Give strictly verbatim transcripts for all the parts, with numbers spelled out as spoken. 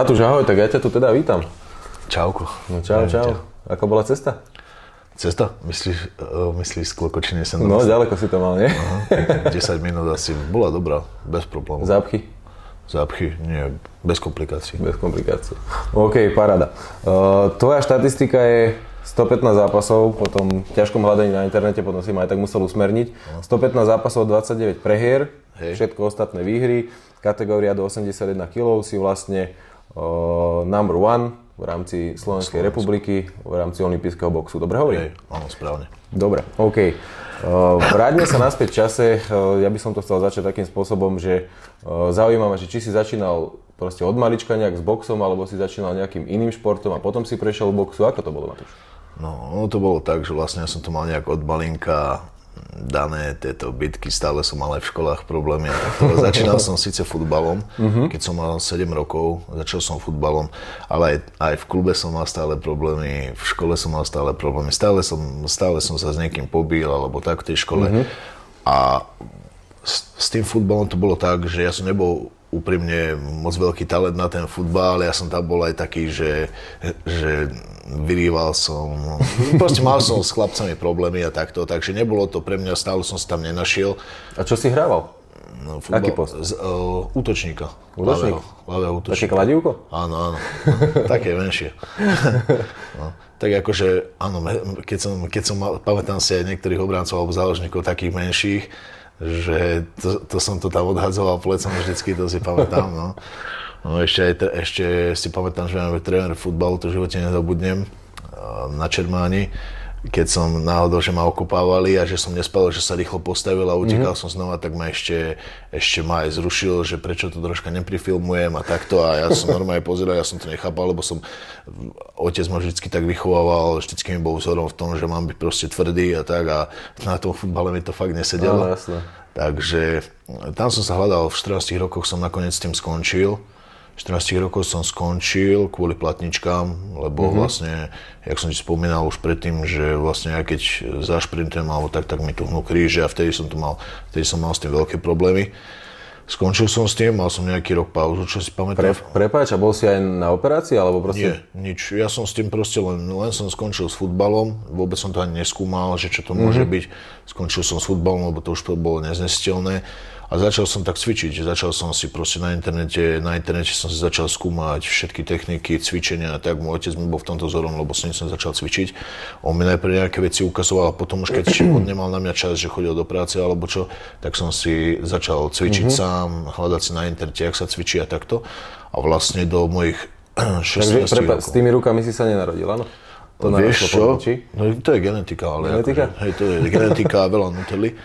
Matúš, ahoj, tak ja ťa tu teda vítam. Čauko. No čau, čau. Aká bola cesta? Cesta? Myslíš, myslíš z Klokočine sem? No, ďaleko si to mal, nie? Aha, desať minút asi. Bola dobrá, bez problémov. Zápchy? Zápchy, nie, bez komplikácií. Bez komplikácií. OK, paráda. Uh, tvoja štatistika je sto pätnásť zápasov, potom v ťažkom hľadaní na internete, potom si ma aj tak musel usmerniť. sto pätnásť zápasov, dvadsaťdeväť prehier, hej. Všetko ostatné výhry. Kategória do osemdesiatjeden kilogramov si vlastne uh, number one v rámci Slovenskej Slovensku. Republiky, v rámci olympijského boxu. Dobre hovorím? Hej, áno, správne. Dobre, OK. Vráťme sa naspäť v čase. Ja by som to chcel začať takým spôsobom, že zaujímavé, že či si začínal proste od malička nejak s boxom, alebo si začínal nejakým iným športom a potom si prešiel do boxu. Ako to bolo, Matúš? No, no, to bolo tak, že vlastne ja som to mal nejak od malinka dané tieto bitky, stále som mal aj v školách problémy. Začínal som síce futbalom, keď som mal sedem rokov, začal som futbalom, ale aj, aj v klube som mal stále problémy, v škole som mal stále problémy, stále som, stále som sa s niekým pobíl, alebo tak v tej škole. Mm-hmm. A s, s tým futbalom to bolo tak, že ja som nebol úprimne moc veľký talent na ten futbal, ja som tam bol aj taký, že, že vyrýval som, proste mal som s chlapcami problémy a takto, takže nebolo to pre mňa, stále som sa tam nenašiel. A čo si hrával? No, futbal, aký post? Z, uh, útočníka. Útočník? Ľavého útočníka. Také kladívko? Áno, áno. Také menšie. No. Tak akože, áno, keď som, keď som mal, pamätám si aj niektorých obráncov alebo záložníkov takých menších, že to, to som to tam odhadzoval plecom vždycky, to si pamätám, no. No ešte, aj, ešte si pamätám, že máme tréner futbalu, to v živote nezabudnem, na Čermáni, keď som náhodou, že ma okopávali a že som nespal, že sa rýchlo postavil a utekal mm-hmm. som znova, tak ma ešte, ešte ma aj zrušil, že prečo to troška neprifilmujem a takto a ja som normálne pozeral, ja som to nechápal, lebo som, otec ma vždycky tak vychovával, vždycky mi bol vzorom v tom, že mám byť proste tvrdý a tak a na tom futbale mi to fakt nesedelo. No, takže tam som sa hľadal, v štrnástich rokoch som nakoniec s tým skončil. štrnástich rokov som skončil kvôli platničkám, lebo mm-hmm. vlastne, jak som ti spomínal už predtým, že vlastne ja keď zašprintujem alebo tak, tak mi tuhnú kríže a vtedy som to mal, vtedy som mal s tým veľké problémy. Skončil som s tým, mal som nejaký rok pauzu, čo si pamätám. Pre, prepáč, a bol si aj na operácii, alebo proste? Nie, nič. Ja som s tým proste len, len som skončil s futbalom, vôbec som to ani neskúmal, že čo to mm-hmm. môže byť. Skončil som s futbalom, lebo to už to bolo neznesiteľné. A začal som tak cvičiť, začal som si proste na internete, na internete som si začal skúmať všetky techniky, cvičenia a tak. Môj otec mi bol v tomto vzorom, lebo som som začal cvičiť. On mi najprv nejaké veci ukazoval a potom už keď on nemal na mňa čas, že chodil do práce alebo čo, tak som si začal cvičiť mm-hmm. sám, hľadať si na internete, jak sa cvičí a takto. A vlastne do mojich šestnástich Takže, rokov. S tými rukami si sa nenarodil, áno? To vieš čo? No, to je genetika, ale genetika? Akože, hej, to je genetika a veľa nutely.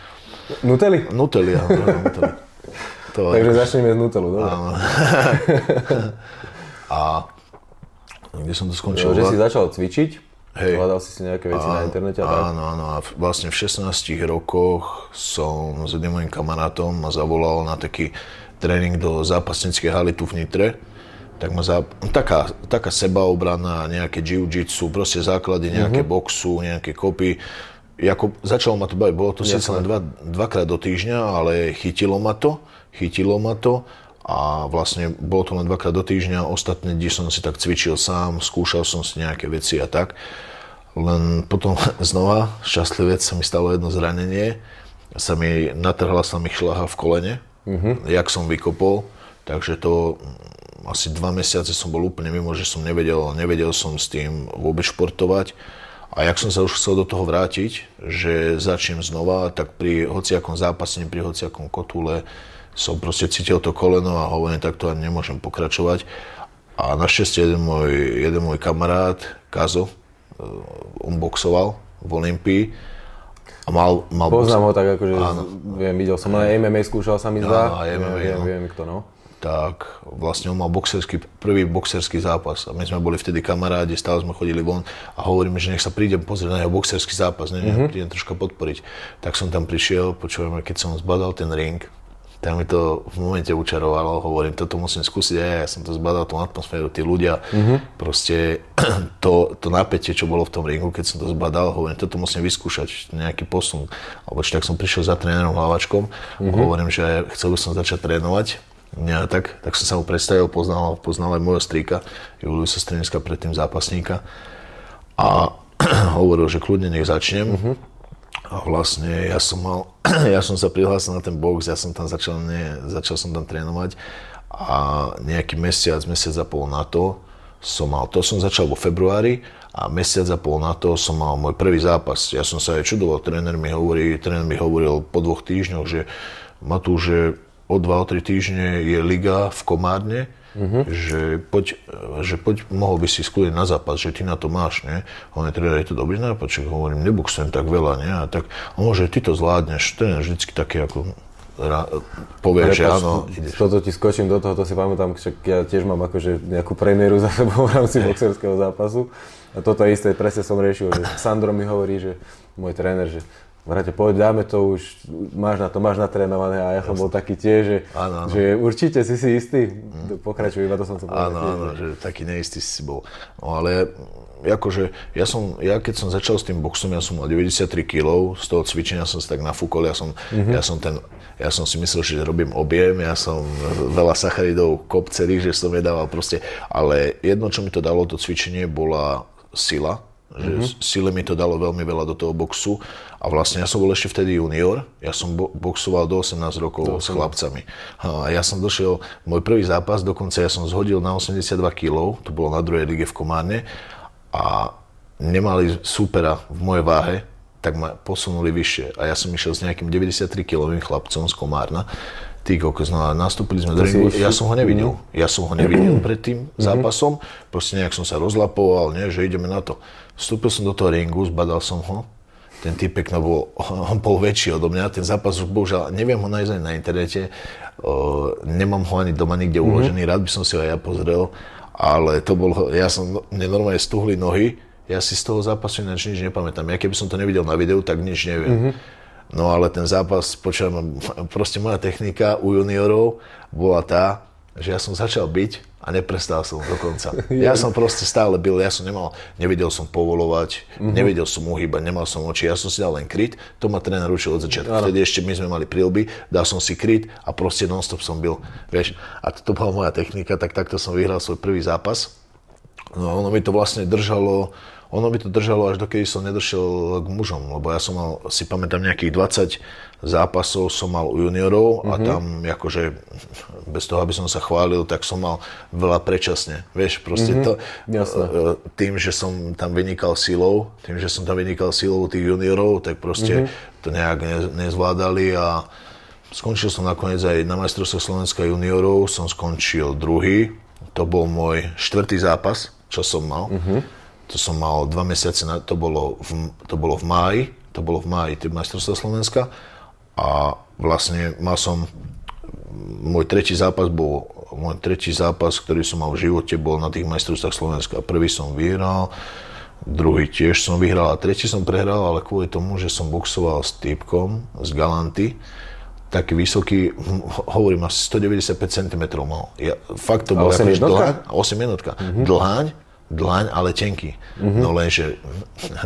Nutely? Nutely, áno. Nutely. Takže je... začneme z Nutelu, dobre. A kde som to skončil? Jo, že si začal cvičiť, hľadal si si nejaké veci a, na internete. A áno, áno. A vlastne v šestnástich rokoch som s jedným mojím kamarátom ma zavolal na taký tréning do zápasníckej haly tu v Nitre. Tak ma za... taká, taká sebaobrana, nejaké jiu-jitsu, proste základy, nejaké mm-hmm. boxu, nejaké kopy. Jako, začalo ma to baviť, bolo to síce len dva, dvakrát do týždňa, ale chytilo ma to, chytilo ma to a vlastne bolo to len dvakrát do týždňa, ostatné dni som si tak cvičil sám, skúšal som si nejaké veci a tak. Len potom znova, šťastlivec, sa mi stalo jedno zranenie, sa mi natrhla sa mi šľaha v kolene, mm-hmm. jak som vykopol, takže to asi dva mesiace som bol úplne mimo, že som nevedel, nevedel som s tým vôbec športovať. A jak som sa už chcel do toho vrátiť, že začnem znova, tak pri hociakom zápasení, pri hociakom kotule som proste cítil to koleno a hovorím, tak to ani nemôžem pokračovať. A našťastie jeden môj, jeden môj kamarát, Kazo, on boxoval v Olympii a mal... mal Poznám boxo- ho tak, akože viem, videl som, ale em em á skúšal sa mi zdá, viem, viem kto, no. Tak vlastne on mal boxerský, prvý boxerský zápas a my sme boli vtedy kamarádi, stále sme chodili von a hovoríme, že nech sa prídem pozrieť na jeho boxerský zápas, ne, mm-hmm. prídem troška podporiť. Tak som tam prišiel, počujeme, keď som zbadal ten ring, tak mi to v momente učarovalo, hovorím, toto musím skúsiť, ja, ja som to zbadal, tú atmosféru, tí ľudia, mm-hmm. proste to, to napätie, čo bolo v tom ringu, keď som to zbadal, hovorím, toto musím vyskúšať, nejaký posun. Alebo či tak som prišiel za trénerom Hlavačkom, mm-hmm. hovorím, že chcel by som začať trénovať. mňa, tak, tak som sa mu predstavil, poznal, poznal aj môjho strýka, Juliu Sestrínska, predtým zápasníka. A hovoril, že kľudne nech začnem. Uh-huh. A vlastne ja som mal, ja som sa prihlásil na ten box, ja som tam začal, ne, začal som tam trénovať a nejaký mesiac, mesiac a pol na to som mal, to som začal vo februári a mesiac a pol na to som mal môj prvý zápas. Ja som sa aj čudoval, tréner mi hovorí, tréner mi hovoril po dvoch týždňoch, že Matúš, že o dva, o tri týždne je liga v Komárne, uh-huh. že, poď, že poď, mohol by si skúliť na zápas, že ty na to máš, nie? On je tréner, je to dobrý nápad, že hovorím, nebuxujem tak veľa, nie? A tak, môže, ty to zvládneš, tréner vždycky taký ako ra, povie, že áno. Toto ti skočím do toho, to si pamätám, že ja tiež mám akože nejakú premiéru za sebou v rámci boxerského zápasu. A toto isté, presne som riešil, že Sandro mi hovorí, že môj tréner, že Bratia, poď, dáme to už, máš na to, máš natrénované a ja som bol taký tiež, že, áno, áno. že určite si si istý, mm. pokračuj, iba to som to povedal. Áno, tiež, áno, že taký neistý si bol. No ale akože, ja som, ja keď som začal s tým boxom, ja som mal deväťdesiattri kilogramov, z toho cvičenia som sa tak nafúkol, ja som, mm-hmm. ja som ten, ja som si myslel, že robím objem, ja som veľa sacharidov, kop celých, že som jedával proste, ale jedno, čo mi to dalo, to cvičenie, bola sila. Že mm-hmm. sile mi to dalo veľmi veľa do toho boxu a vlastne ja som bol ešte vtedy junior, ja som bo- boxoval do osemnásť rokov to s chlapcami a ja som došiel, môj prvý zápas dokonca ja som zhodil na osemdesiatdva kilogramov, to bolo na druhej lige v Komárne a nemali súpera v mojej váhe, tak ma posunuli vyššie a ja som išiel s nejakým deväťdesiattri kilovým chlapcom z Komárna. Ty kokos, no a nastúpili sme do ringu, ja som ho nevidel, ja som ho nevidel pred tým zápasom, proste nejak som sa rozlapoval, nie, že ideme na to. Vstúpil som do toho ringu, zbadal som ho, ten týpek, no bol, on bol väčší odo mňa, ten zápas už bohužiaľ, neviem ho nájsť na internete, o, nemám ho ani doma nikde uložený, rád by som si ho aj ja pozrel, ale to bol, ja som, mne normálne stuhli nohy, ja si z toho zápasu ináč nič nepamätám, ja keby som to nevidel na videu, tak nič neviem. Mm-hmm. No ale ten zápas, počujem, proste moja technika u juniorov bola tá, že ja som začal byť a neprestal som do konca. Ja som proste stále byl, ja som nemal, nevedel som povolovať, mm-hmm. nevedel som uhýbať, nemal som oči, ja som si dal len kryt, to ma tréner učil od začiatku, vtedy ešte my sme mali prilby, dal som si kryt a proste non-stop som byl, vieš, a to bola moja technika, tak takto som vyhral svoj prvý zápas. No ono mi to vlastne držalo, Ono by to držalo, až dokedy som nedošiel k mužom, lebo ja som mal, si pamätám, nejakých dvadsať zápasov som mal u juniorov mm-hmm. a tam akože, bez toho, aby som sa chválil, tak som mal veľa predčasne. Vieš, proste mm-hmm. to, Jasne. tým, že som tam vynikal silou, tým, že som tam vynikal silou tých juniorov, tak proste mm-hmm. to nejak ne, nezvládali a skončil som nakoniec aj na majstrovstve Slovenska juniorov, som skončil druhý, to bol môj štvrtý zápas, čo som mal. Mm-hmm. To som mal dva mesiace, na, to, bolo v, to bolo v máji, to bolo v máji majstrovstvá Slovenska a vlastne mal som, môj tretí zápas bol, môj tretí zápas, ktorý som mal v živote, bol na tých majstrovstvách Slovenska. Prvý som vyhral, druhý tiež som vyhral a tretí som prehral, ale kvôli tomu, že som boxoval s týpkom z Galanty, taký vysoký, hovorím, asi stodeväťdesiatpäť centimetrov mal. Ja, fakt to bol akože dlháň, osem jednotka, mm-hmm. dlháň, dlaň, ale tenký. Mm-hmm. No lenže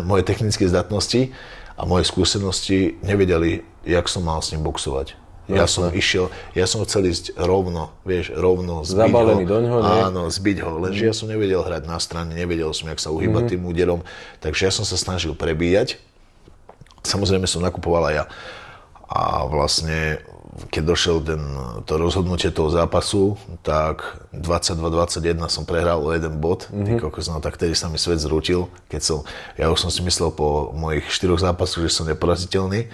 moje technické zdatnosti a moje skúsenosti nevedeli, jak som mal s ním boxovať. Ja Jasne. som išiel, ja som chcel ísť rovno, vieš, rovno zbiť Zabalený ho. Zabalený do ňoho, nie? Áno, zbiť ho, lenže mm-hmm. ja som nevedel hrať na strane, nevedel som, jak sa uhýbať mm-hmm. tým úderom, takže ja som sa snažil prebíjať. Samozrejme som nakupoval aj ja. A vlastne, keď došiel ten, to rozhodnutie toho zápasu, tak dvadsaťdva dvadsaťjeden som prehral o jeden bod. Mm-hmm. Ty kokos, no, tak tedy sa mi svet zrútil, keď som, ja už som si myslel po mojich štyroch zápasoch, že som neporaziteľný,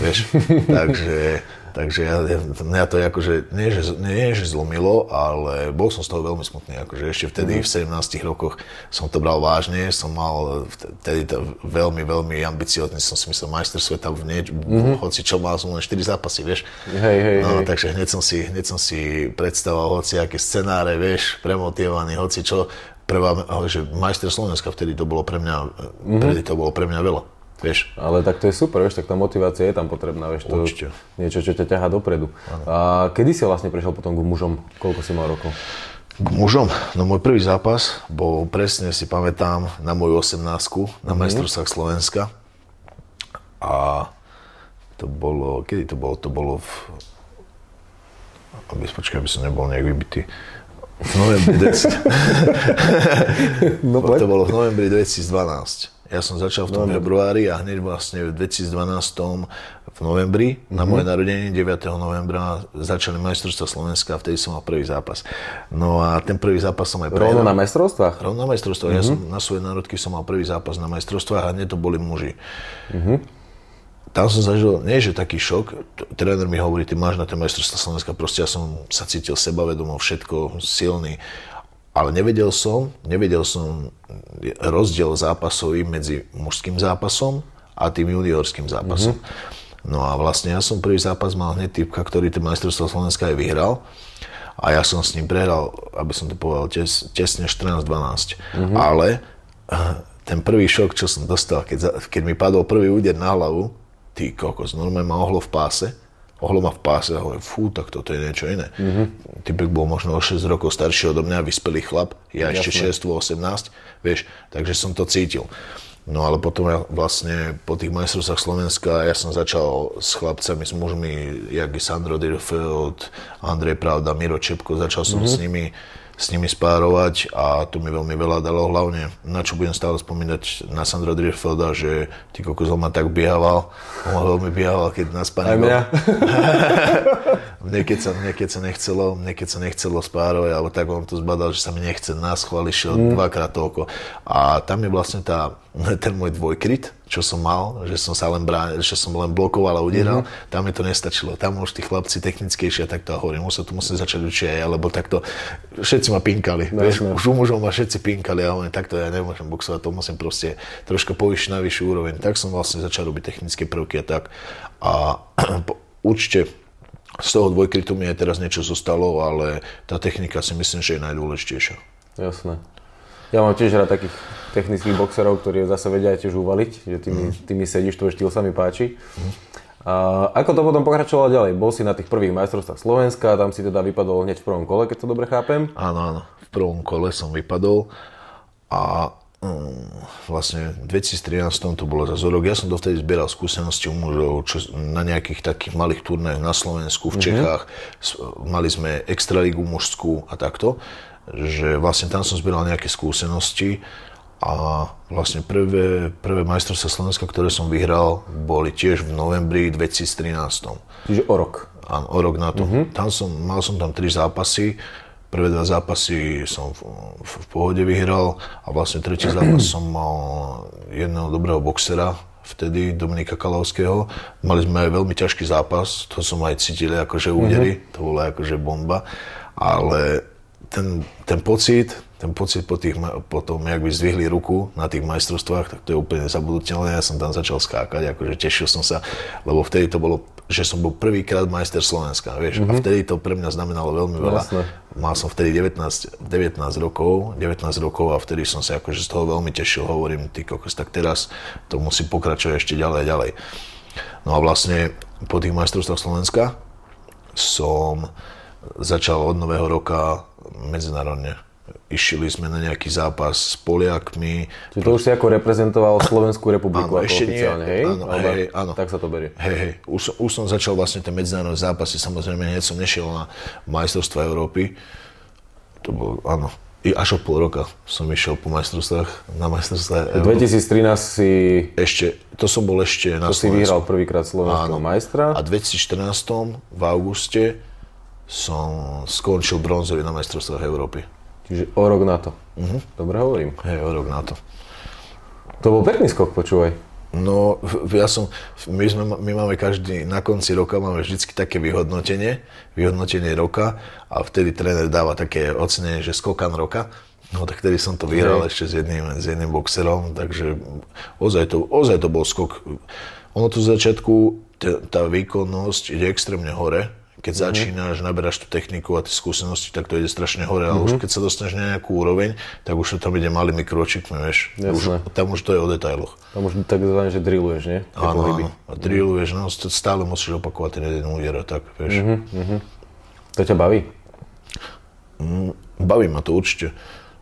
vieš, takže, takže ja, ja to akože, nie že, nie že zlomilo, ale bol som z toho veľmi smutný, akože ešte vtedy mm-hmm. v sedemnástich rokoch som to bral vážne, som mal vtedy to veľmi, veľmi ambiciózny, som si myslel majster sveta v nieč, mm-hmm. hoci čo mal som len štyri zápasy, vieš. Hej, hej, no, hej. Takže hneď som si, hneď som si predstavoval hociaké scenáre, vieš, premotivovaný, hoci čo, prvá, že majster Slovenska vtedy to bolo pre mňa, mm-hmm. vtedy to bolo pre mňa veľa. Vieš. Ale tak to je super, vieš, tak tá motivácia je tam potrebná, vieš, to je niečo, čo ťa ťahá dopredu. Ano. A kedy si vlastne prišiel potom k mužom? Koľko si mal rokov? K mužom? No môj prvý zápas bol, presne si pamätám, na moju osemnástku, na mm-hmm. majstrovstvách Slovenska. A to bolo, kedy to bolo? To bolo v Počkaj, aby som nebol nejak vybitý. V novembri, no, to bolo v novembri dvetisícdvanásť. Ja som začal v tom no, februári a hneď vlastne v dvetisícdvanásť v novembri, mm-hmm. na moje narodenie deviateho novembra začali majstrovstvá Slovenska a vtedy som mal prvý zápas. No a ten prvý zápas som aj prehral. Rovno na majstrovstvách? Rovno na majstrovstvách. Mm-hmm. Ja som na svoje národky som mal prvý zápas na majstrovstvách a hneď to boli muži. Mm-hmm. Tam som zažil, nie že taký šok, tréner mi hovorí, ty máš na ten majstrovstvá Slovenska, proste ja som sa cítil sebavedomo, všetko, silný. Ale nevedel som, nevedel som rozdiel zápasový medzi mužským zápasom a tým juniorským zápasom. Mm-hmm. No a vlastne ja som prvý zápas mal hneď typka, ktorý ten majstrovstvá Slovenska aj vyhral. A ja som s ním prehral, aby som to povedal, tes, tesne štrnásť dvanásť. Mm-hmm. Ale ten prvý šok, čo som dostal, keď, keď mi padol prvý úder na hlavu, ty kokos, normálne ma ohlo v páse. Ohlo ma v páse a hovorím, fú, tak toto je niečo iné. Mm-hmm. Typek bol možno o šesť rokov starší odo mňa, vyspelý chlap, ja Jasne. ešte šesť, osemnásť, vieš, takže som to cítil. No ale potom ja vlastne po tých majstrovstvách Slovenska ja som začal s chlapcami, s mužmi, jak je Sandro Dirnfeld, Andrej Pravda, Miro Čepko, začal som mm-hmm. s nimi s nimi spárovať a to mi veľmi veľa dalo, hlavne na čo budem stále spomínať na Sandra Dirfelda, že ty kokos, on ma tak biehával, on ma veľmi biehával, keď nás pani... Aj mňa. mne, keď sa, mne, keď sa nechcelo, mne keď sa nechcelo spárovať, alebo tak on to zbadal, že sa mi nechce, nás chváli, šiel mm. dvakrát toľko. A tam je vlastne tá, ten môj dvojkryt, čo som mal, že som sa len bránil, že som len blokoval a udieral, mm-hmm. tam mi to nestačilo. Tam už tí chlapci technickejšie, takto hovorím, musel to musím začať učiť aj ja, lebo takto všetci ma pinkali. No, vieš, už u mužov ma všetci pinkali a hovorím, takto ja nemôžem boxovať, to musím proste troška povyššiť na vyššiu úroveň. Tak som vlastne začal robiť technické prvky a tak. A určite z toho dvojkrytu mi aj teraz niečo zostalo, ale tá technika si myslím, že je najdôležitejšia. Jasné. Ja mám tiež rád takých technických boxerov, ktorí zase vedia tiež uvaliť, že ty mi, ty mi sedíš, tvoj štýl sa mi páči. A ako to potom pokračovalo ďalej? Bol si na tých prvých majstrovstvách Slovenska, tam si teda vypadol hneď v prvom kole, keď to dobre chápem. Áno, áno. V prvom kole som vypadol a mm, vlastne v dvetisíctrinásť to bolo za zorok. Ja som dovtedy zbieral skúsenosti u mužov čo, na nejakých takých malých turnajoch na Slovensku, v Čechách. Mm-hmm. Mali sme extraligu mužskú a takto. Že vlastne tam som zbieral nejaké skúsenosti a vlastne prvé, prvé majstrovstvá Slovenska, ktoré som vyhral, boli tiež v novembri dvetisíctrinásť. Čiže o rok. Áno, o rok na to. Mm-hmm. Tam som, mal som tam tri zápasy, prvé dva zápasy som v, v, v pohode vyhral a vlastne tretí zápas som mal jedného dobrého boxera, vtedy Dominika Kalovského. Mali sme aj veľmi ťažký zápas, to som aj cítili akože údery, mm-hmm. to bola akože bomba, ale Ten, ten pocit, ten pocit po, tých, po tom, jak by zdvihli ruku na tých majstrovstvách, tak to je úplne nezabudnutelné. Ja som tam začal skákať, akože tešil som sa, lebo vtedy to bolo, že som bol prvýkrát majster Slovenska, vieš, mm-hmm. a vtedy to pre mňa znamenalo veľmi veľa. Jasne. Mal som vtedy devätnásť rokov a vtedy som sa akože z toho veľmi tešil, hovorím, ty kokos, tak teraz to musí pokračovať ešte ďalej a ďalej. No a vlastne po tých majstrovstvách Slovenska som začal od nového roka medzinárodne. Išli sme na nejaký zápas s Poliakmi. Čiže to už si ako reprezentoval Slovenskú republiku, áno, ako oficiálne, nie, hej? Áno, ale hej, áno. Tak sa to berie. Hej, hej. Už, už som začal vlastne tie medzinárodné zápasy, samozrejme, hneď som nešiel na majstrovstvá Európy. To bolo, áno. I až o pol roka som išiel po majstrovstvách, na majstrovstvá Európy. dvetisíctrinásť si... Ešte, to som bol ešte na Slovensku. To Slovensku. Si vyhral prvýkrát slovenského majstra. A dvetisícštrnásť v auguste som skončil bronzový na majstrovstvách Európy. Čiže o rok na to. Uh-huh. Dobre hovorím. Hej, o rok na to. To bol pekný skok, počúvaj. No, ja som, my, sme, my máme každý, na konci roka máme vždycky také vyhodnotenie, vyhodnotenie roka a vtedy tréner dáva také ocenenie, že skokan roka. No tak tedy som to vyhral ešte s jedným, s jedným boxerom, takže ozaj to, ozaj to bol skok. Ono tu z začiatku, t- tá výkonnosť ide extrémne hore. Keď mm-hmm. začínaš, naberáš tú techniku a tie skúsenosti, tak to ide strašne hore, ale mm-hmm. už keď sa dostaneš na nejakú úroveň, tak už to tam ide malými kročikmi, vieš. Už, tam už to je o detailoch. Tam už takzvané, že drilluješ, nie? Áno, áno. A drilluješ, no stále musíš opakovať ten jeden úder a tak, vieš. Mm-hmm. To ťa baví? Mm, baví ma to určite.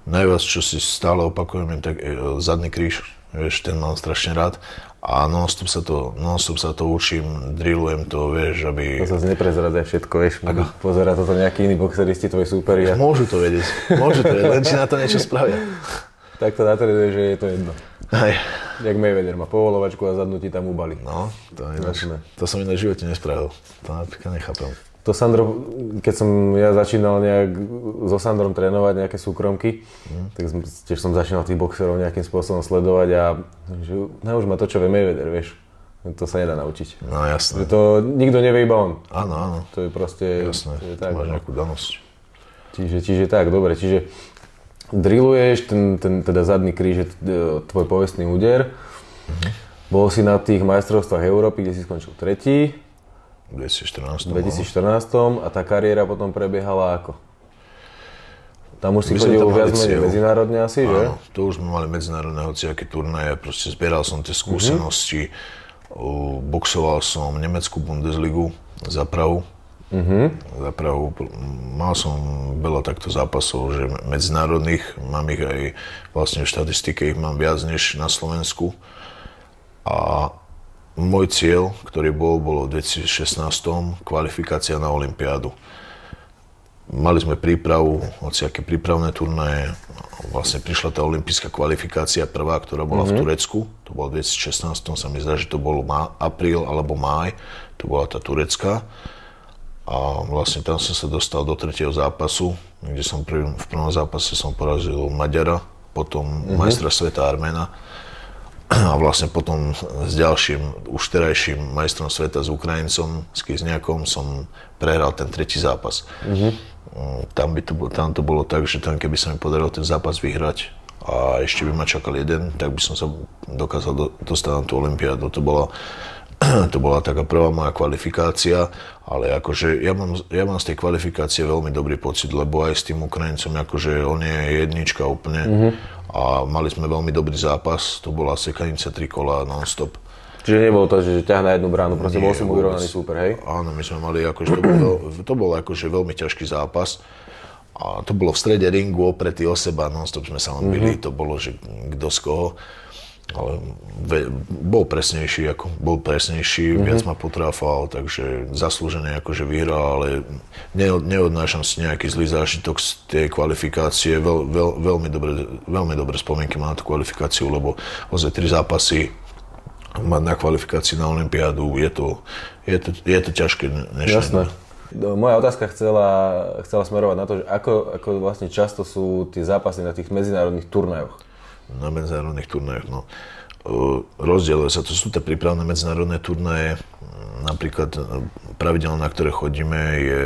Najviac, čo si stále opakujem, je tak zadný kríž. vieš, ten mám strašne rád. A non-stop sa to, non-stop sa to učím, drillujem to, vieš, aby... To sa neprezradzaj všetko, vieš, ako? Pozerá toto nejaký iný boxeristi, tvoji súperi. A... Môžu to vedieť, môžu to vedieť, len či na to niečo spravia. Tak to natreduje, že je to jedno. Aj. Jak Mayweather má povolovačku a zadnú ti tam ubali. No, to, ináč, to som iné v živote nespravil, to napríklad nechápam. To Sandro, keď som ja začínal nejak so Sandrom trénovať nejaké súkromky, mm. tak tiež som začínal tých boxerov nejakým spôsobom sledovať a že už má to, čo vie Mayweather, vieš. To sa nedá naučiť. No jasné. To nikto nevie, iba on. Áno, áno. To je proste... Jasné, je tak, máš nejakú danosť. Čiže, čiže tak, dobre, čiže drilluješ, ten, ten teda zadný kríž je tvoj povestný úder. Mm-hmm. Bol si na tých majstrovstvách Európy, kde si skončil tretí. V dvetisícštrnástom. dvetisícštrnástom a tá kariéra potom prebiehala ako? Tam už si chodil viac menej medzinárodne asi, áno, že? Áno, to už sme mali medzinárodné hociaké turnaje, proste zbieral som tie skúsenosti, uh-huh. boxoval som nemeckú Bundesligu za Prahu. Uh-huh. Za Prahu, mal som veľa takto zápasov, že medzinárodných, mám ich aj vlastne v štatistike, ich mám viac než na Slovensku. A môj cieľ, ktorý bol, bolo v dvetisícšestnástom kvalifikácia na olympiádu. Mali sme prípravu, hociaké prípravné turnaje, vlastne prišla tá olympijská kvalifikácia prvá, ktorá bola mm-hmm. v Turecku, to bolo v dvetisícšestnástom, sa mi zdá, že to bol má, apríl alebo máj, to bola tá turecká. A vlastne tam som sa dostal do tretieho zápasu, kde som prv, v prvom zápase som porazil Maďara, potom mm-hmm. majstra sveta Arména. A vlastne potom s ďalším, už terajším majstrom sveta, s Ukrajincom, s Kizniakom, som prehral ten tretí zápas. Mm-hmm. Tam, by to, tam to bolo tak, že tam keby sa mi podarilo ten zápas vyhrať a ešte by ma čakal jeden, tak by som sa dokázal do, dostať na tú olympiádu. To bola, to bola taká prvá moja kvalifikácia, ale akože ja mám, ja mám z tej kvalifikácie veľmi dobrý pocit, lebo aj s tým Ukrajincom, akože on je jednička úplne. Mm-hmm. A mali sme veľmi dobrý zápas, to bola sekanica tri kola non-stop. Čiže nebolo to, že ťah na jednu bránu, proste bol som urovnaný super, hej? Áno, my sme mali, akože to bolo, to bolo akože veľmi ťažký zápas. A to bolo v strede ringu, opretí o seba, non-stop sme sa len bili, mm-hmm. to bolo, že kto z koho. Ale bol presnejší, ako, bol presnejší, mm-hmm. viac ma potráfal, takže zaslúžené akože vyhral, ale ne, neodnášam si nejaký zlý zážitok z tej kvalifikácie. Veľ, veľ, veľmi, dobre, veľmi dobre spomienky mám na tú kvalifikáciu, lebo ozaj tri zápasy mať na kvalifikácii na olympiádu, je to, je to, je to ťažké dnešné. Jasné. Moja otázka chcela, chcela smerovať na to, že ako, ako vlastne často sú tie zápasy na tých medzinárodných turnajoch? Na medzinárodných turnajoch, no. Rozdieluje sa, to sú tie prípravné medzinárodné turnaje, napríklad pravidelné, na ktoré chodíme, je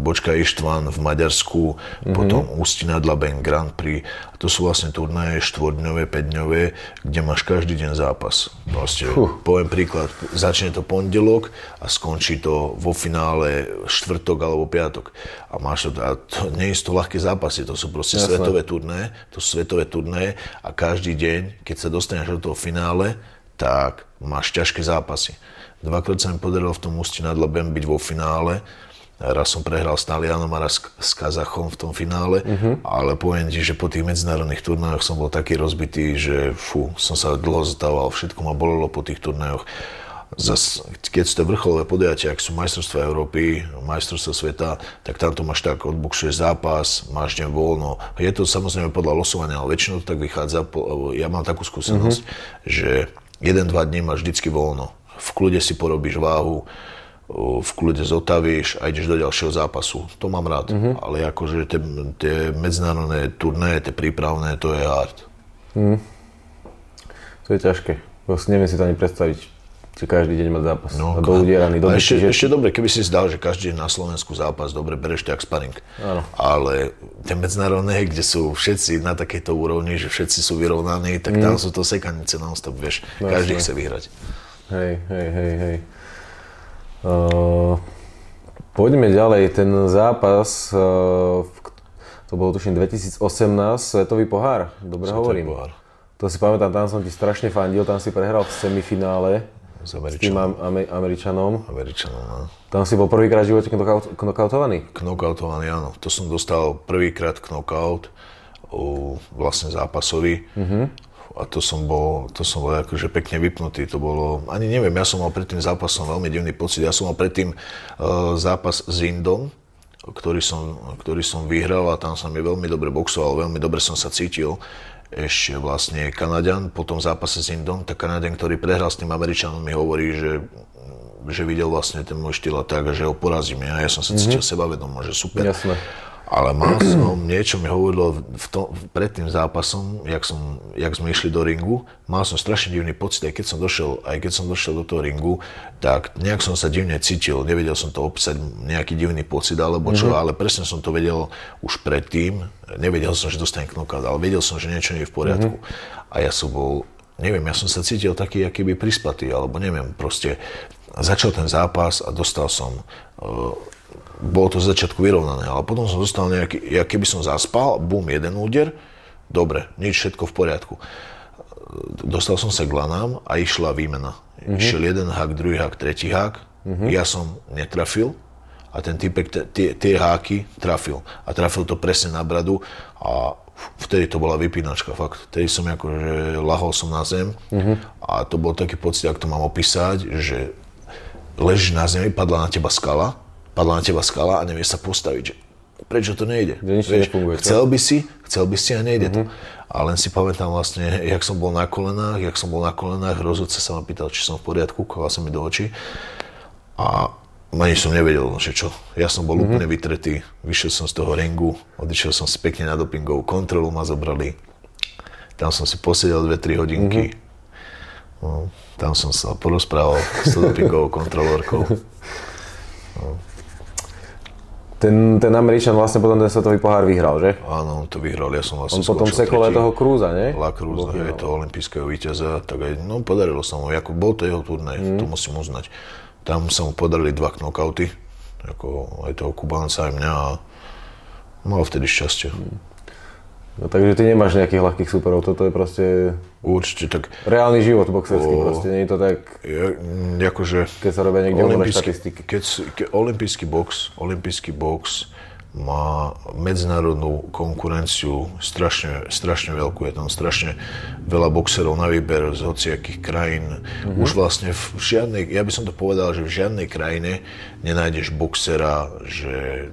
Bočka Ištván v Maďarsku, mm-hmm. potom Ústí nad Labem Grand Prix. A to sú vlastne turnaje štvordňové, päťdňové, kde máš každý deň zápas. Proste, uh. poviem príklad, začne to pondelok a skončí to vo finále štvrtok alebo piatok. A máš to, a to nie sú to ľahké zápasy, to sú proste Jasne. svetové turnaje, to sú svetové turnaje a každý deň, keď sa dostaneš do toho finále, tak máš ťažké zápasy. Dvakrát sa mi podarilo v tom Ústí nad Labem byť vo finále. Raz som prehral s Talianom a raz s Kazachom v tom finále, mm-hmm. ale poviem ti, že po tých medzinárodných turnajoch som bol taký rozbitý, že fú, som sa dlho zdával, všetko ma bolelo po tých turnajoch. Zas, keď sú to vrcholové podujatia, ak sú majstrovstvá Európy, majstrovstvá sveta, tak tam to máš tak, odboxuješ zápas, máš deň voľno. Je to samozrejme podľa losovania, ale väčšinou to tak vychádza, ja mám takú skúsenosť, mm-hmm. že jeden, dva dní máš vždycky voľno. V kľude si porobíš váhu, v kľude zotavíš a ideš do ďalšieho zápasu. To mám rád, mm-hmm. ale akože tie medzinárodné turné, tie prípravné, to je hard. Mm. To je ťažké, vlastne neviem si to ani predstaviť. Každý deň mať zápas. No, a doudieraný. A ešte, že... ešte dobre, keby si zdal, že každý deň na Slovensku zápas, dobre, bereš to jak sparing. Áno. Ale tie medzinárodné, kde sú všetci na takejto úrovni, že všetci sú vyrovnaní, tak mm. tam sú to sekanice non-stop, vieš. No, každý jasne. Chce vyhrať. Hej, hej, hej, hej. Uh, poďme ďalej. Ten zápas, uh, to bolo tuším dvetisícosemnásť, Svetový pohár. Dobre Svetový hovorím. Pohár. To si pamätám, tam som ti strašne fandil, tam si prehral v semifinále. S, s tým Amer- Američanom. Američanom, áno. Tam si bol prvýkrát v živote knockout- knockoutovaný? Knockoutovaný, áno. To som dostal prvýkrát knockout, vlastne zápasový. Mm-hmm. a to som bol, to som bol akože pekne vypnutý, to bolo, ani neviem, ja som mal pred tým zápasom veľmi divný pocit, ja som mal pred tým uh, zápas s Indom, ktorý som, ktorý som vyhral a tam sa mi veľmi dobre boxoval, veľmi dobre som sa cítil, ešte vlastne Kanaďan, po tom zápase s Indom, tak Kanaďan, ktorý prehral s tým Američanom, mi hovorí, že že videl vlastne ten môj štýl a tak, že ho porazím ja, ja som sa cítil mm-hmm. sebavedomo, že super. Jasné. Ale mal som, niečo mi hovorilo v tom, pred tým zápasom, jak, som, jak sme išli do ringu, mal som strašne divný pocit, aj keď som došiel, aj keď som došiel do toho ringu, tak nejak som sa divne cítil, nevedel som to opísať, nejaký divný pocit alebo čo, mm-hmm. ale presne som to vedel už predtým, nevedel som, že dostanem knockout, ale vedel som, že niečo nie je v poriadku. Mm-hmm. A ja som bol, neviem, ja som sa cítil taký, aký by prispatý, alebo neviem, proste začal ten zápas a dostal som, bolo to z začiatku vyrovnané, ale potom som dostal nejaký, ja keby som zaspal, bum, jeden úder, dobre, nič, všetko v poriadku. Dostal som sa k lanám a išla výmena. Mm-hmm. Išiel jeden hák, druhý hák, tretí hák, mm-hmm. ja som netrafil a ten týpek tie, tie háky trafil. A trafil to presne na bradu a vtedy to bola vypínačka, fakt. Vtedy som akože lahol som na zem mm-hmm. a to bol taký pocit, ak to mám opísať, že ležíš na zemi, padla na teba skala, padla na teba skala a nevieš sa postaviť, že prečo to nejde? Vieš, chcel by si, chcel by si a nejde mm-hmm. to. A len si pamätám vlastne, jak som bol na kolenách, jak som bol na kolenách, rozhodca sa ma pýtal, či som v poriadku, kúkala sa mi do očí a ani som nevedel, že čo. Ja som bol mm-hmm. úplne vytretý, vyšiel som z toho ringu, odišiel som si pekne na dopingovú kontrolu, ma zobrali. Tam som si posiedel dve tri hodinky. Mm-hmm. No, tam som sa porozprával s dopingovou kontrolórkou. No. Ten, ten Američan vlastne potom ten svetový pohár vyhral, že? Áno, on to vyhral, ja som vlastne on potom sekol aj toho Cruza, nie? La Cruza, je toho olympijského víťaza, tak aj, no podarilo sa mu, ako bol to jeho turnej, mm-hmm. to musím uznať. Tam sa mu podarili dva knockouty, ako aj toho Kubánca, aj mňa a mal vtedy šťastie. No takže ty nemáš nejakých ľahkých súperov, toto je proste určite tak reálny život boxerský, o, proste nie je to tak, ja, akože, keď sa robia niekde olimpický, štatistiky. Keď, keď olympijský box, olympijský box má medzinárodnú konkurenciu strašne, strašne veľkú, je tam strašne veľa boxerov na výber z hociakých krajín. Mm-hmm. Už vlastne v žiadnej, ja by som to povedal, že v žiadnej krajine nenájdeš boxera, že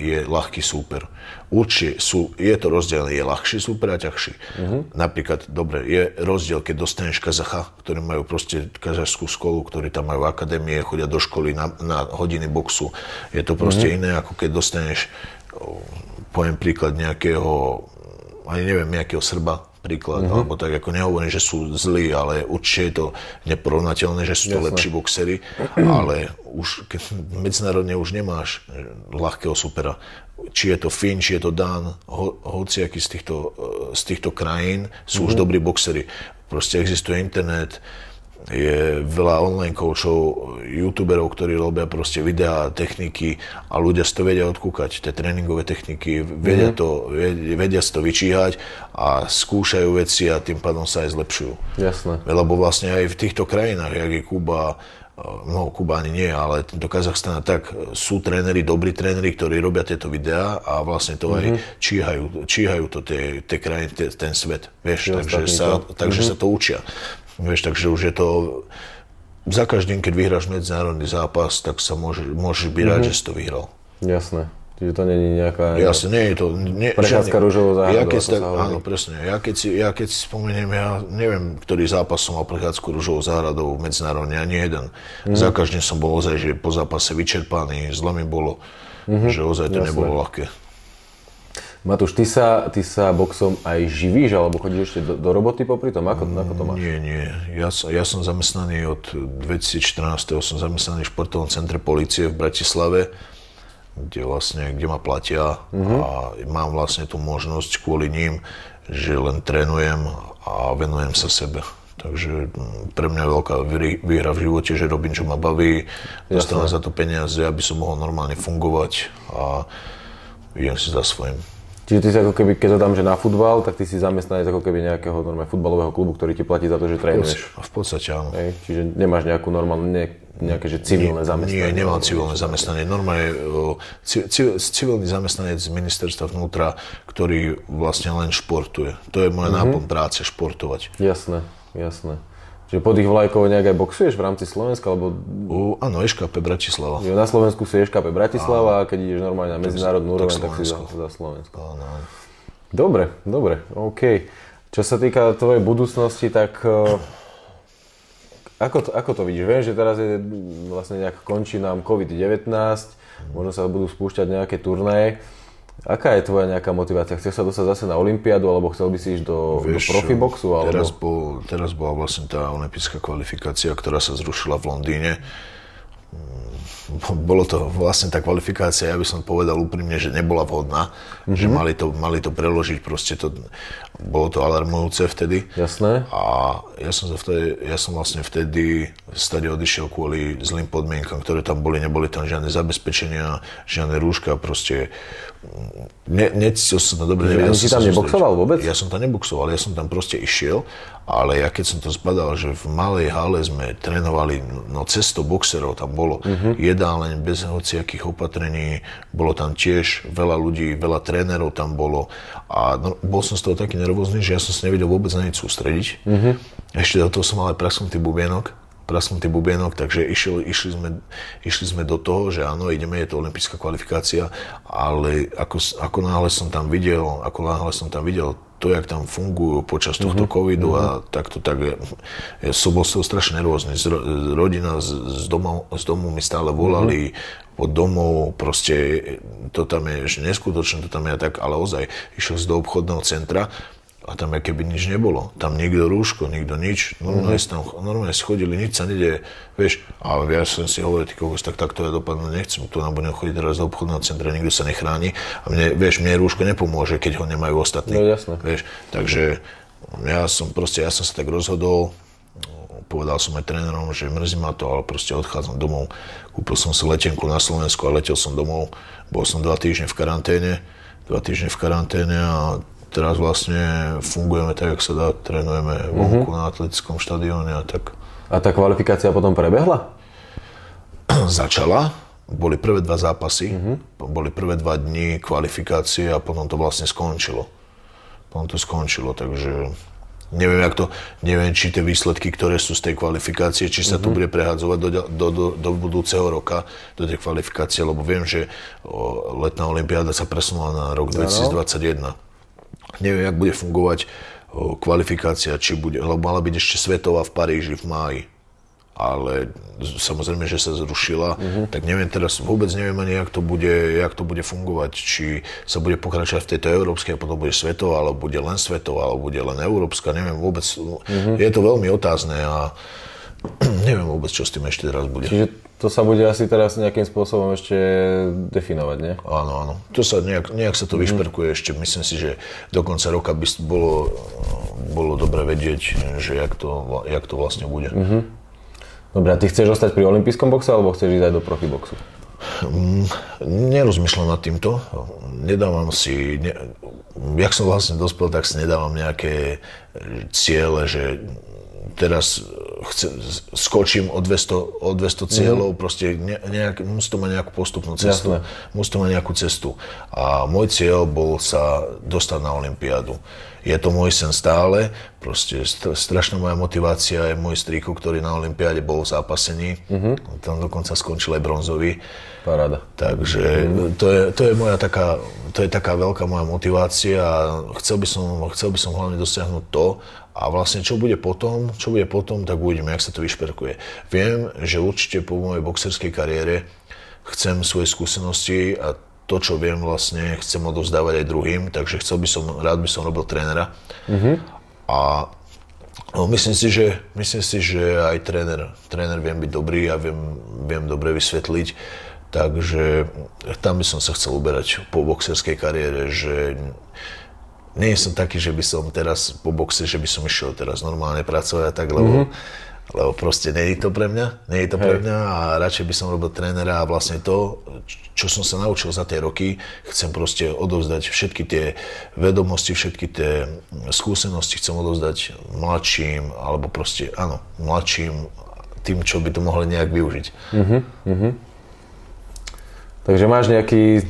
je ľahký súper. Určite sú, je to rozdielne, je ľahší súper a ťažší. Mm-hmm. Napríklad, dobre, je rozdiel, keď dostaneš Kazacha, ktorí majú proste kazašskú školu, ktorí tam majú akadémie, chodia do školy na, na hodiny boxu. Je to proste mm-hmm. iné, ako keď dostaneš, poviem príklad nejakého, ani neviem, nejakého Srba, príklad, mm-hmm. alebo tak, ako nehovorím, že sú zlí, ale určite je to neporovnateľné, že sú to Jasne. Lepší boxery, ale už keď medzinárodne už nemáš ľahkého supera. Či je to Fín, či je to Dán, ho, hociaký z týchto, z týchto krajín sú mm-hmm. už dobrí boxery. Proste existuje internet, je veľa online coachov, youtuberov, ktorí robia proste videá, techniky a ľudia si to vedia odkúkať, tie tréningové techniky, vedia, mm-hmm. to, vedia si to vyčíhať a skúšajú veci a tým pádom sa aj zlepšujú. Jasné. Lebo vlastne aj v týchto krajinách, jak je Kuba, no Kuba ani nie, ale do Kazachstana tak sú tréneri, dobrí tréneri, ktorí robia tieto videá a vlastne to mm-hmm. aj číhajú, číhajú to tie, tie krajiny, tie, ten svet, vieš, takže, sa, takže mm-hmm. sa to učia. Vieš, takže už je to, za každým, keď vyhráš medzinárodný zápas, tak sa môže, môžeš byť rád, mm-hmm. že si to vyhral. Jasné, čiže to nie je nejaká Jasné, nie je to nie, prechádzka ružovou záhradou. Ja tak, áno, presne, ja keď, si, ja keď si spomeniem, ja neviem, ktorý zápas som mal prechádzku ružovou záhradou medzinárodne, ani jeden. Mm-hmm. Za každým som bol ozaj, že po zápase vyčerpaný, zle mi bolo, mm-hmm. že ozaj to Jasné. nebolo ľahké. Matúš, ty sa, ty sa boxom aj živíš, alebo chodíš ešte do, do roboty popri tom? Ako, ako to máš? Nie, nie. Ja, ja som zamestnaný od dvetisíc štrnásť. Som zamestnaný v športovom centre polície v Bratislave, kde, vlastne, kde ma platia mm-hmm. a mám vlastne tú možnosť kvôli ním, že len trénujem a venujem sa sebe. Takže pre mňa je veľká výhra v živote, že robím, čo ma baví, dostávam za to peniaze, aby som mohol normálne fungovať a idem si za svojím. Čiže ty si ako keby, keď dodám, že na futbal, tak ty si zamestnanec ako keby nejakého normálne futbalového klubu, ktorý ti platí za to, že trénuješ. V podstate áno. Ej, čiže nemáš nejakú normálnu, ne, nejaké že civilné zamestnanie. Nie, nemám civilné zamestnanie. Normálne civilný zamestnanec z ministerstva vnútra, ktorý vlastne len športuje. To je moja mm-hmm. náplň práce, športovať. Jasné, jasné. Čiže pod ich vlajkou nejak aj boxuješ v rámci Slovenska, alebo... Uh, áno, ŠKP Bratislava. Na Slovensku si ŠKP Bratislava a keď ideš normálne na medzinárodnú úroveň, tak, tak si za, za Slovensko. Áno. Dobre, dobre, OK. Čo sa týka tvojej budúcnosti, tak... Ako to, ako to vidíš? Viem, že teraz je vlastne nejak končí nám covid devätnásť, možno sa budú spúšťať nejaké turnaje. Aká je tvoja nejaká motivácia? Chceš sa dostať zase na olympiádu, alebo chcel by si ísť do, Vieš, do profiboxu? Alebo... Teraz, bol, teraz bola vlastne tá olympijská kvalifikácia, ktorá sa zrušila v Londýne. Bolo to vlastne tá kvalifikácia, ja by som povedal úprimne, že nebola vhodná. Mm-hmm. Že mali to, mali to preložiť, proste to, bolo to alarmujúce vtedy. Jasné. A ja som, vtedy, ja som vlastne vtedy stade odišiel kvôli zlým podmienkam, ktoré tam boli, neboli tam žiadne zabezpečenia, žiadne rúška, proste... Ne, ne, som to dobre nevedel. Ty tam neboxoval vôbec? Ja som tam neboxoval, ja som tam proste išiel, ale ja keď som to zbadal, že v malej hale sme trénovali, no cesto boxerov tam bolo, mm-hmm. jedáleň bez hociakých opatrení, bolo tam tiež veľa ľudí, veľa trénerov tam bolo a no, bol som z toho taký nervózny, že ja som sa nevedel vôbec na nič sústrediť. Mm-hmm. Ešte do toho som mal aj prasknutý bubienok. prasnutý bubienok, takže išli, išli, sme, išli sme do toho, že áno, ideme, je to olympijská kvalifikácia, ale ako, ako náhle som tam videl, ako náhle som tam videl to, jak tam fungujú počas tohto mm-hmm. covidu a takto, tak ja, ja som bol z toho strašne nervózny. Z, rodina z, z, domu, z domu mi stále volali, mm-hmm. od domov, proste to tam je neskutočné, to tam je tak, ale ozaj, išiel z do obchodného centra, a tam je keby nič nebolo. Tam nikto rúško, nikto nič. Normálne mm-hmm. tam normálne schodili, nič sa nedieje. Vieš, a ja som si hovoril, ty kokos, tak takto ja dopadnú nechcem. Tu nám budem chodiť teraz do obchodného centra, nikto sa nechráni. A mne, vieš, mne rúško nepomôže, keď ho nemajú ostatní. No jasné. Vieš, takže ja som proste, ja som sa tak rozhodol. Povedal som aj trénerom, že mrzí ma to, ale proste odchádzam domov. Kúpil som si letenku na Slovensku a letel som domov. Bol som dva týždne v karanténe. Dva týždne v karanténe a teraz vlastne fungujeme tak, jak sa dá, trénujeme vonku mm-hmm. na atletickom štadióne a tak. A tá kvalifikácia potom prebehla? Začala. Boli prvé dva zápasy, mm-hmm. boli prvé dva dni kvalifikácie a potom to vlastne skončilo. Potom to skončilo, takže neviem, jak to, neviem, či tie výsledky, ktoré sú z tej kvalifikácie, či sa mm-hmm. to bude prehádzovať do, do, do, do budúceho roka, do tej kvalifikácie, lebo viem, že o, letná olympiáda sa presunula na rok dvetisícdvadsaťjeden. Neviem, jak bude fungovať o, kvalifikácia, či bude, lebo mala byť ešte svetová v Paríži v máji, ale samozrejme, že sa zrušila, mm-hmm. tak neviem teraz, vôbec neviem ani, jak to bude, jak to bude fungovať, či sa bude pokračovať v tejto európskej a potom bude svetová, alebo bude len svetová, alebo bude len európska, neviem vôbec, mm-hmm. je to veľmi otázne a neviem vôbec, čo s tým ešte teraz bude. Čiže... To sa bude asi teraz nejakým spôsobom ešte definovať, nie? Áno, áno. To sa nejak, nejak sa to vyšperkuje ešte. Myslím si, že do konca roka by bolo, bolo dobre vedieť, že jak to, jak to vlastne bude. Mm-hmm. Dobre, a ty chceš ostať pri olympijskom boxe, alebo chceš ísť aj do profiboxu? Mm, nerozmýšľam nad týmto. Nedávam si... Ne, jak som vlastne dospel, tak si nedávam nejaké ciele, že... Teraz chce, skočím o dvesto, o dvesto cieľov, mm-hmm. proste nejak, musí to mať nejakú postupnú cestu. Jasne. Musí to mať nejakú cestu. A môj cieľ bol sa dostať na olympiádu. Je to môj sen stále, proste strašná moja motivácia je môj strýko, ktorý na olympiáde bol v zápasení. Mm-hmm. Tam dokonca skončil aj bronzový. Paráda. Takže mm-hmm. to, je, to je moja taká, to je taká veľká moja motivácia a chcel by som, chcel by som hlavne dosiahnuť to, a vlastne, čo bude potom, čo bude potom, tak uvidíme, jak sa to vyšperkuje. Viem, že určite po mojej boxerskej kariére chcem svoje skúsenosti a to, čo viem vlastne, chcem odovzdávať aj druhým, takže chcel by som, rád by som robil trénera. Mm-hmm. A no, myslím si, že, myslím si, že aj tréner, tréner viem byť dobrý a viem, viem dobre vysvetliť. Takže tam by som sa chcel uberať po boxerskej kariére, že... Nie som taký, že by som teraz po boxe, že by som išiel teraz normálne pracovať a tak, lebo mm-hmm. lebo proste nie je to pre mňa, nie je to pre mňa a radšej by som robil trénera a vlastne to, čo som sa naučil za tie roky, chcem proste odovzdať všetky tie vedomosti, všetky tie skúsenosti, chcem odovzdať mladším, alebo proste, áno, mladším, tým, čo by to mohli nejak využiť. Uh-huh, uh-huh. Takže máš nejaký,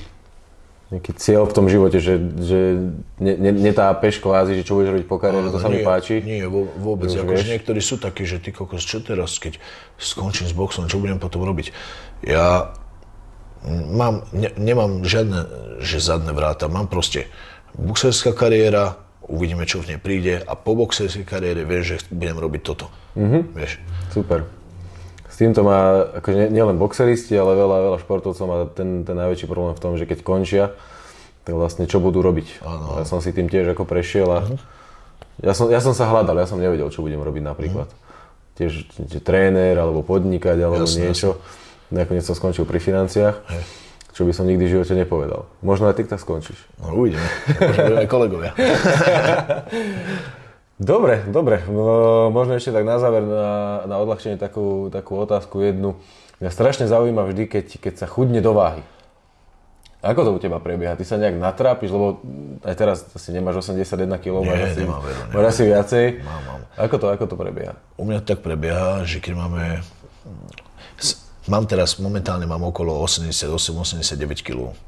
nejaký cieľ v tom živote, že, že ne, ne, ne tá peš kvázi, že čo budeš robiť po kariére, to sa mi páči? Nie, vôbec. Akože niektorí sú takí, že ty kokos, čo teraz, keď skončím s boxom, čo budem potom robiť? Ja mám, ne, nemám žiadne že zadné vráta, mám proste boxerská kariéra, uvidíme, čo v nej príde a po boxerskej kariére vieš, že budem robiť toto. Mm-hmm. Vieš? Super. S týmto má, akože nielen boxeristi, ale veľa, veľa športovcov má ten, ten najväčší problém v tom, že keď končia, tak vlastne čo budú robiť. Ano. Ja som si tým tiež ako prešiel a uh-huh. ja, som, ja som sa hľadal, ja som nevedel, čo budem robiť napríklad. Uh-huh. Tiež tréner, alebo podnikať, alebo jasne, niečo. Nakoniec som skončil pri financiách. Hey. Čo by som nikdy v živote nepovedal. Možno aj ty tak skončíš. No uvidíme, možno budeme aj kolegovia. Dobre, dobre. No, možno ešte tak na záver, na, na odľahčenie takú, takú otázku jednu. Mňa strašne zaujíma vždy, keď, keď sa chudne do váhy. Ako to u teba prebieha? Ty sa nejak natrápiš, lebo aj teraz asi nemáš osemdesiatjeden kilogramov. Nie, asi, nemám veru. Máš asi viacej. Mám, mám. Ako to, ako to prebieha? U mňa tak prebieha, že keď máme... Mám teraz, momentálne mám okolo osemdesiatosem osemdesiatdeväť kilogramov.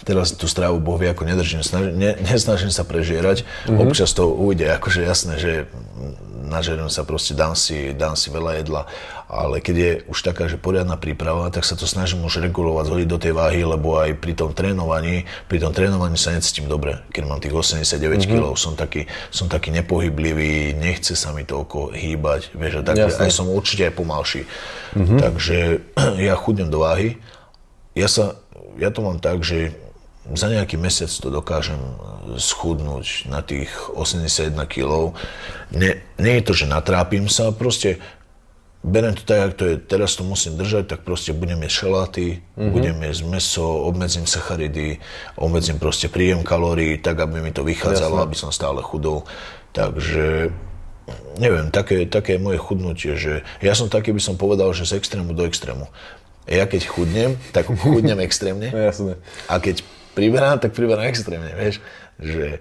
Teraz tú stravu boh vie, ako nedržím, snažím, ne, nesnažím sa prežierať. Mm-hmm. Občas to ujde, akože jasné, že nažerím sa proste, dám si, dám si veľa jedla. Ale keď je už taká, že poriadna príprava, tak sa to snažím už regulovať, zhodiť do tej váhy, lebo aj pri tom trénovaní, pri tom trénovaní sa necítim dobre. Keď mám tých osemdesiatdeväť mm-hmm. kilov, som taký, som taký nepohyblivý, nechce sa mi toľko hýbať, vieš, a tak, aj som určite aj pomalší. Mm-hmm. Takže ja chudnem do váhy. Ja sa, ja to mám tak, že za nejaký mesiac to dokážem schudnúť na tých osemdesiatjeden kilogramov. Nie, nie je to, že natrápim sa, proste beriem to tak, ako to je, teraz to musím držať, tak proste budem jesť šaláty, mm-hmm. budem jesť mäso, obmedzím sacharidy, obmedzím proste príjem kalórií, tak aby mi to vychádzalo, jasne, aby som stále chudol. Takže neviem, také, také je moje chudnutie, že ja som taký, by som povedal, že z extrému do extrému. Ja keď chudnem, tak chudnem extrémne. Jasne. A keď priberám, tak priberám extrémne, vieš, že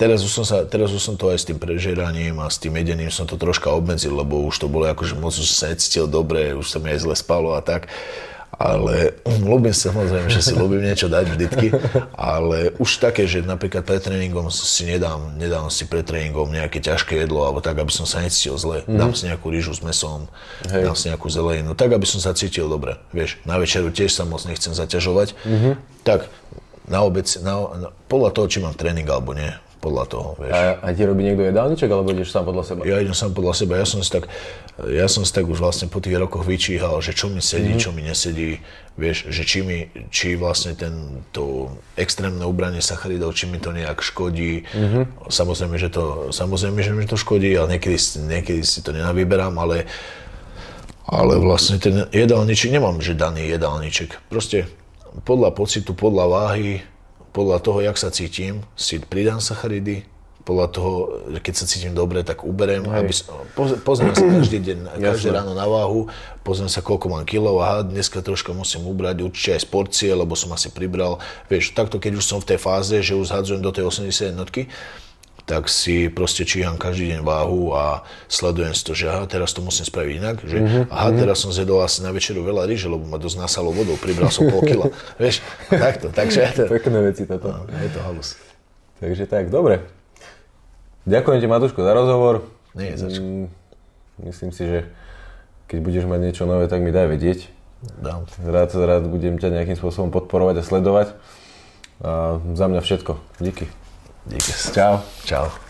teraz už som sa, teraz už som to aj s tým prežeraním a s tým jedením som to troška obmedzil, lebo už to bolo akože moc, už sa necítil dobre, už sa mi aj zle spalo a tak, ale ľúbim sa, samozrejme, že si ľúbim niečo dať vždycky, ale už také, že napríklad pred tréningom si nedám, nedám si pred tréningom nejaké ťažké jedlo, alebo tak, aby som sa necítil zle, mm. dám si nejakú rýžu s mäsom, hej, dám si nejakú zeleninu, tak, aby som sa cítil dobre, vieš, na večeru tiež sa moc nechcem zaťažovať, mm-hmm. tak na obec, na, na, podľa toho, či mám tréning alebo nie, podľa toho, vieš. A, a ti robí niekto jedálniček, alebo ideš sám podľa seba? Ja idem sám podľa seba, ja som si tak, ja som si tak už vlastne po tých rokoch vyčíhal, že čo mi sedí, mm-hmm. čo mi nesedí, vieš, že či mi, či vlastne ten, to extrémne ubranie sacharidov, či mi to nejak škodí, mm-hmm. samozrejme, že to, samozrejme, že mi to škodí, ale niekedy, niekedy si to nenavyberám, ale, ale vlastne ten jedálniček, nemám, že daný jedálniček, proste podľa pocitu, podľa váhy, podľa toho, jak sa cítim, si pridám sacharidy, podľa toho, keď sa cítim dobre, tak uberiem, aby som, pozriem sa každý deň, každé ráno na váhu, pozriem sa, koľko mám kilo, aha, dneska troška musím ubrať, určite aj z porcie, lebo som asi pribral, vieš, takto, keď už som v tej fáze, že už zhadzujem do tej osemdesiatjednotky, tak si proste číham každý deň váhu a sledujem si to, že aha, teraz to musím spraviť inak, že mm-hmm. aha, teraz som zjedol asi na večeru veľa ryže, lebo ma dosť nasalo vodou, pribral som pol kila, vieš, takto, takže... Pekné veci toto. No, je to halus. Takže tak, dobre. Ďakujem ti, Matúško, za rozhovor. Nie, zač. Myslím si, že keď budeš mať niečo nové, tak mi daj vedieť. Dám. Rád, rád budem ťa nejakým spôsobom podporovať a sledovať. A za mňa všetko. Díky. Díky. Čau. Čau.